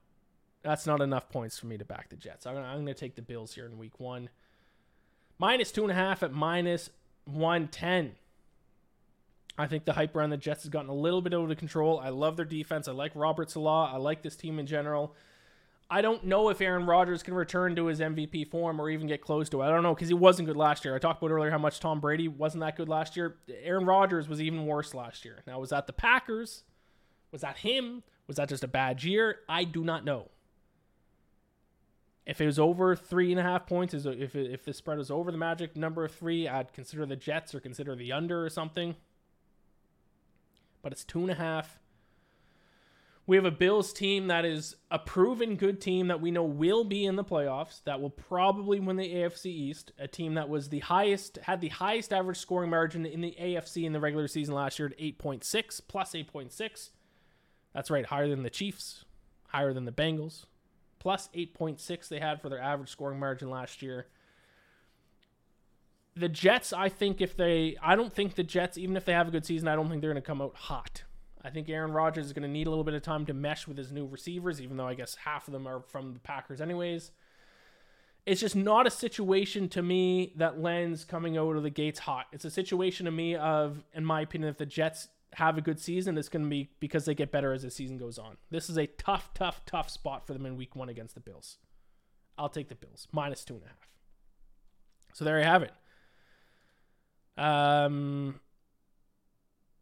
enough points for me to back the Jets. I'm going to take the Bills here in week one. -2.5 at -110. I think the hype around the Jets has gotten a little bit out of control. I love their defense. I like Robert Salah. I like this team in general. I don't know if Aaron Rodgers can return to his MVP form or even get close to it. I don't know, because he wasn't good last year. I talked about earlier how much Tom Brady wasn't that good last year. Aaron Rodgers was even worse last year. Now, was that the Packers? Was that him? Was that just a bad year? I do not know. If it was over 3.5 points, if the spread was over the magic number of 3, I'd consider the Jets or consider the under or something. But it's 2.5. We have a Bills team that is a proven good team that we know will be in the playoffs, that will probably win the AFC East, a team that was had the highest average scoring margin in the AFC in the regular season last year at 8.6, plus 8.6. That's right, higher than the Chiefs, higher than the Bengals. Plus 8.6 they had for their average scoring margin last year. The Jets, I don't think the Jets, even if they have a good season, I don't think they're going to come out hot. I think Aaron Rodgers is going to need a little bit of time to mesh with his new receivers, even though I guess half of them are from the Packers anyways. It's just not a situation to me that lends coming out of the gates hot. It's a situation to me of, in my opinion, if the Jets have a good season, it's going to be because they get better as the season goes on. This is a tough spot for them in week one against the Bills. I'll take the Bills, -2.5. So there you have it.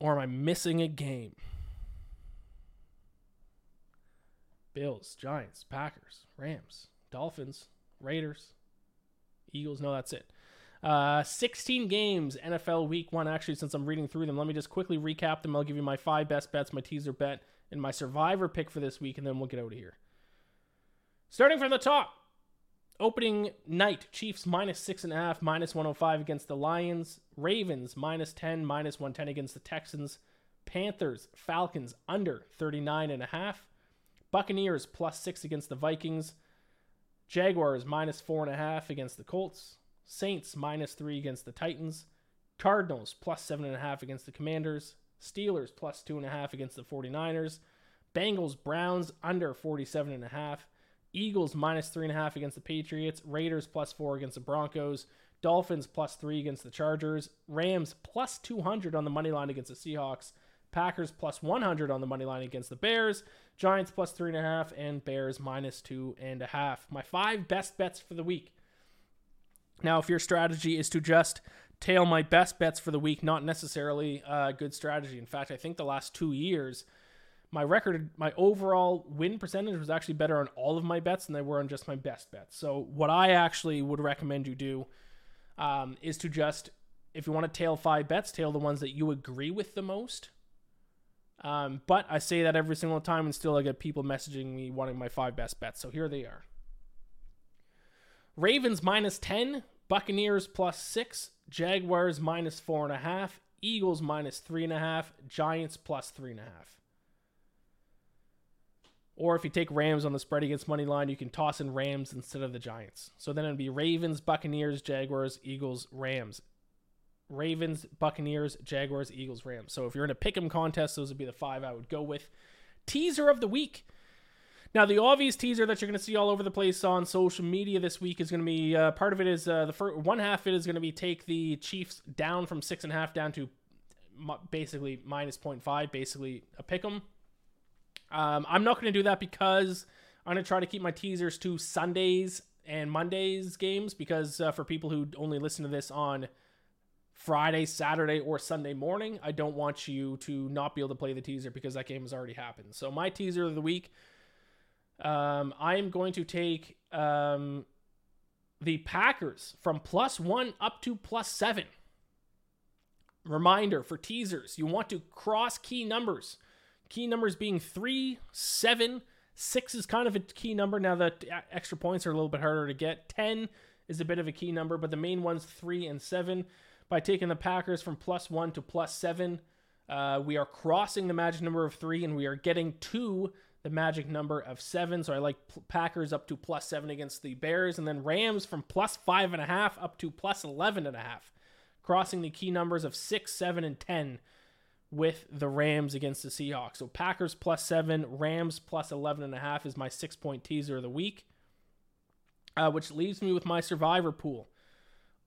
Or am I missing a game? Bills, Giants, Packers, Rams, Dolphins, Raiders, Eagles. No, that's it. 16 games NFL week one. Actually, since I'm reading through them, let me just quickly recap them. I'll give you my 5 best bets, my teaser bet, and my survivor pick for this week, and then we'll get out of here. Starting from the top, opening night, Chiefs -6.5, -105 against the Lions, Ravens -10, -110 against the Texans, Panthers, Falcons under 39.5, Buccaneers +6 against the Vikings, Jaguars -4.5 against the Colts, Saints -3 against the Titans, Cardinals +7.5 against the Commanders, Steelers +2.5 against the 49ers, Bengals, Browns under 47.5, Eagles -3.5 against the Patriots, Raiders +4 against the Broncos, Dolphins +3 against the Chargers, Rams +200 on the money line against the Seahawks, Packers +100 on the money line against the Bears, Giants +3.5, and Bears -2.5. My 5 best bets for the week. Now, if your strategy is to just tail my best bets for the week, not necessarily a good strategy. In fact, I think the last 2 years, my overall win percentage was actually better on all of my bets than they were on just my best bets. So what I actually would recommend you do is to just, if you want to tail 5 bets, tail the ones that you agree with the most. But I say that every single time, and still I get people messaging me wanting my 5 best bets. So here they are. Ravens -10, Buccaneers +6, Jaguars -4.5, Eagles -3.5, Giants +3.5. Or if you take Rams on the spread against money line, you can toss in Rams instead of the Giants. So then it'd be Ravens, Buccaneers, Jaguars, Eagles, Rams. Ravens, Buccaneers, Jaguars, Eagles, Rams. So if you're in a pick'em contest, those would be the 5 I would go with. Teaser of the week. Now, the obvious teaser that you're going to see all over the place on social media this week is going to be, part of it is, the first, one half of it is going to be take the Chiefs down from 6.5 down to basically -0.5, basically a pick'em. I'm not going to do that because I'm going to try to keep my teasers to Sundays and Mondays games, because for people who only listen to this on Friday, Saturday, or Sunday morning, I don't want you to not be able to play the teaser because that game has already happened. So my teaser of the week, I am going to take the Packers from +1 up to +7. Reminder for teasers, you want to cross key numbers being 3, 7, 6 is kind of a key number. Now the extra points are a little bit harder to get. 10 is a bit of a key number, but the main one's 3 and 7. By taking the Packers from +1 to +7, we are crossing the magic number of 3, and we are getting to the magic number of 7. So I like Packers up to +7 against the Bears, and then Rams from +5.5 up to +11.5, crossing the key numbers of 6, 7, and 10 with the Rams against the Seahawks. So Packers +7, Rams +11.5 is my 6-point teaser of the week, which leaves me with my Survivor pool.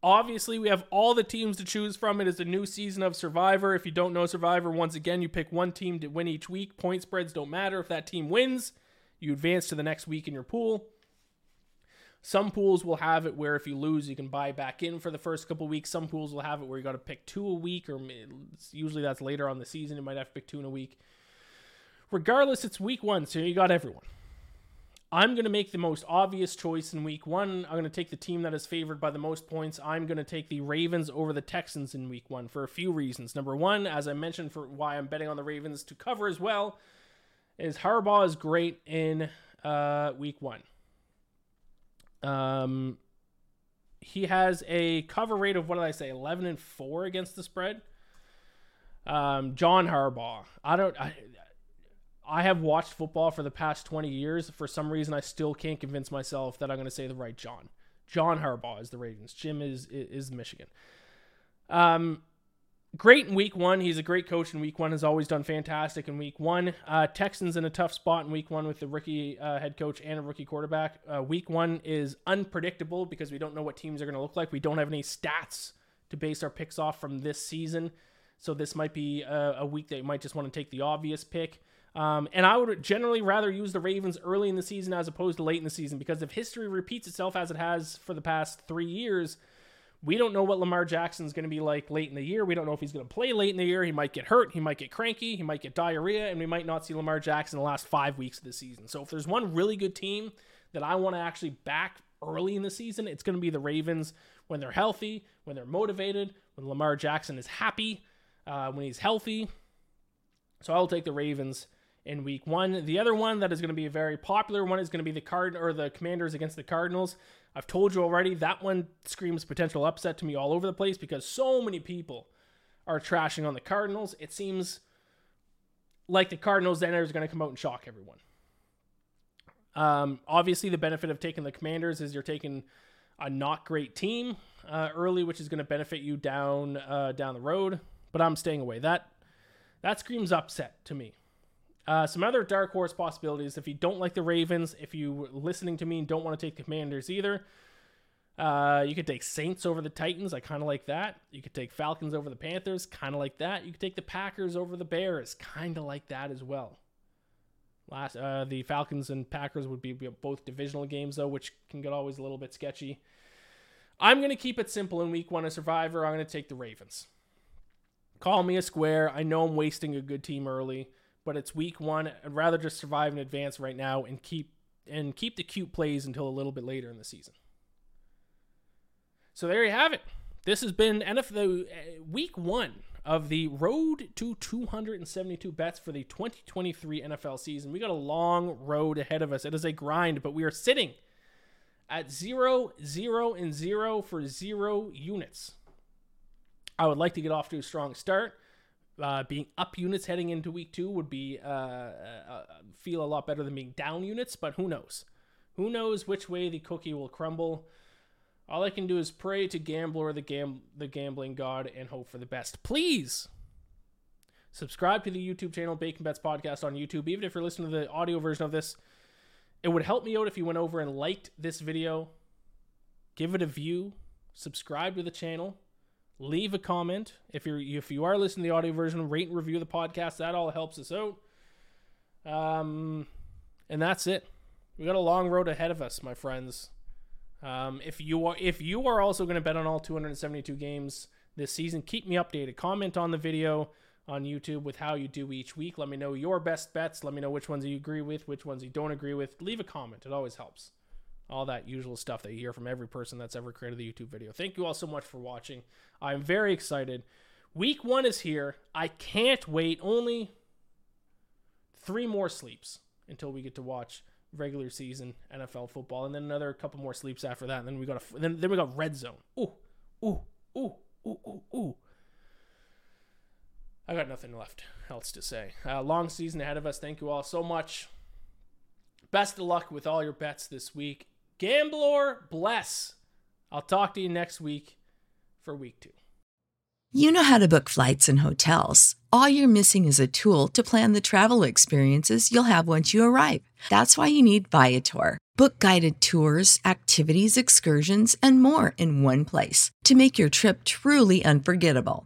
Obviously, we have all the teams to choose from. It is a new season of Survivor. If you don't know Survivor, once again, you pick one team to win each week. Point spreads don't matter. If that team wins, you advance to the next week in your pool. Some pools will have it where if you lose, you can buy back in for the first couple weeks. Some pools will have it where you got to pick 2 a week, or usually that's later on the season. You might have to pick 2 in a week. Regardless, it's week 1, so you got everyone. I'm going to make the most obvious choice in week 1. I'm going to take the team that is favored by the most points. I'm going to take the Ravens over the Texans in week 1 for a few reasons. Number one, as I mentioned, for why I'm betting on the Ravens to cover as well, is Harbaugh is great in week 1. He has a cover rate of, 11-4 against the spread. John Harbaugh. I have watched football for the past 20 years. For some reason, I still can't convince myself that I'm going to say the right John. John Harbaugh is the Ravens. Jim is Michigan. Great in week 1. He's a great coach in week 1. Has always done fantastic in week 1. Texans in a tough spot in week 1 with the rookie head coach and a rookie quarterback. Week 1 is unpredictable because we don't know what teams are going to look like. We don't have any stats to base our picks off from this season. So this might be a week that you might just want to take the obvious pick. And I would generally rather use the Ravens early in the season as opposed to late in the season, because if history repeats itself as it has for the past 3 years, we don't know what Lamar Jackson's going to be like late in the year. We don't know if he's going to play late in the year. He might get hurt. He might get cranky. He might get diarrhea, and we might not see Lamar Jackson the last 5 weeks of the season. So if there's one really good team that I want to actually back early in the season, it's going to be the Ravens when they're healthy, when they're motivated, when Lamar Jackson is happy, when he's healthy. So I'll take the Ravens in week 1. The other one that is going to be a very popular one is going to be the Commanders against the Cardinals. I've told you already, that one screams potential upset to me all over the place because so many people are trashing on the Cardinals. It seems like the Cardinals then are going to come out and shock everyone. Obviously, the benefit of taking the Commanders is you're taking a not great team early, which is going to benefit you down the road. But I'm staying away. That screams upset to me. Some other dark horse possibilities. If you don't like the Ravens, if you're listening to me and don't want to take the Commanders either, you could take Saints over the Titans. I kind of like that. You could take Falcons over the Panthers. Kind of like that. You could take the Packers over the Bears. Kind of like that as well. The Falcons and Packers would be both divisional games, though, which can get always a little bit sketchy. I'm going to keep it simple in week 1 as Survivor. I'm going to take the Ravens. Call me a square. I know I'm wasting a good team early, but it's week 1. I'd rather just survive in advance right now and keep the cute plays until a little bit later in the season. So there you have it. This has been NFL week 1 of the Road to 272 bets for the 2023 NFL season. We got a long road ahead of us. It is a grind, but we are sitting at 0, 0, and 0 for 0 units. I would like to get off to a strong start. Being up units heading into week 2 would be feel a lot better than being down units, but who knows? Who knows which way the cookie will crumble? All I can do is pray to Gambler, the gambling god, and hope for the best. Please subscribe to the YouTube channel, Bacon Bets Podcast on YouTube. Even if you're listening to the audio version of this, it would help me out if you went over and liked this video, give it a view, subscribe to the channel. Leave a comment. If you are listening to the audio version, rate and review the podcast. That all helps us out. And that's it. We got a long road ahead of us, my friends. If you are also going to bet on all 272 games this season, keep me updated. Comment on the video on YouTube with how you do each week. Let me know your best bets. Let me know which ones you agree with, which ones you don't agree with. Leave a comment. It always helps. All that usual stuff that you hear from every person that's ever created the YouTube video. Thank you all so much for watching. I'm very excited. Week 1 is here. I can't wait. Only 3 more sleeps until we get to watch regular season NFL football, and then another couple more sleeps after that, and then we got a then we got Red Zone. Ooh. I got nothing left else to say. Long season ahead of us. Thank you all so much. Best of luck with all your bets this week. Gambler, bless. I'll talk to you next week for week 2. You know how to book flights and hotels. All you're missing is a tool to plan the travel experiences you'll have once you arrive. That's why you need Viator. Book guided tours, activities, excursions, and more in one place to make your trip truly unforgettable.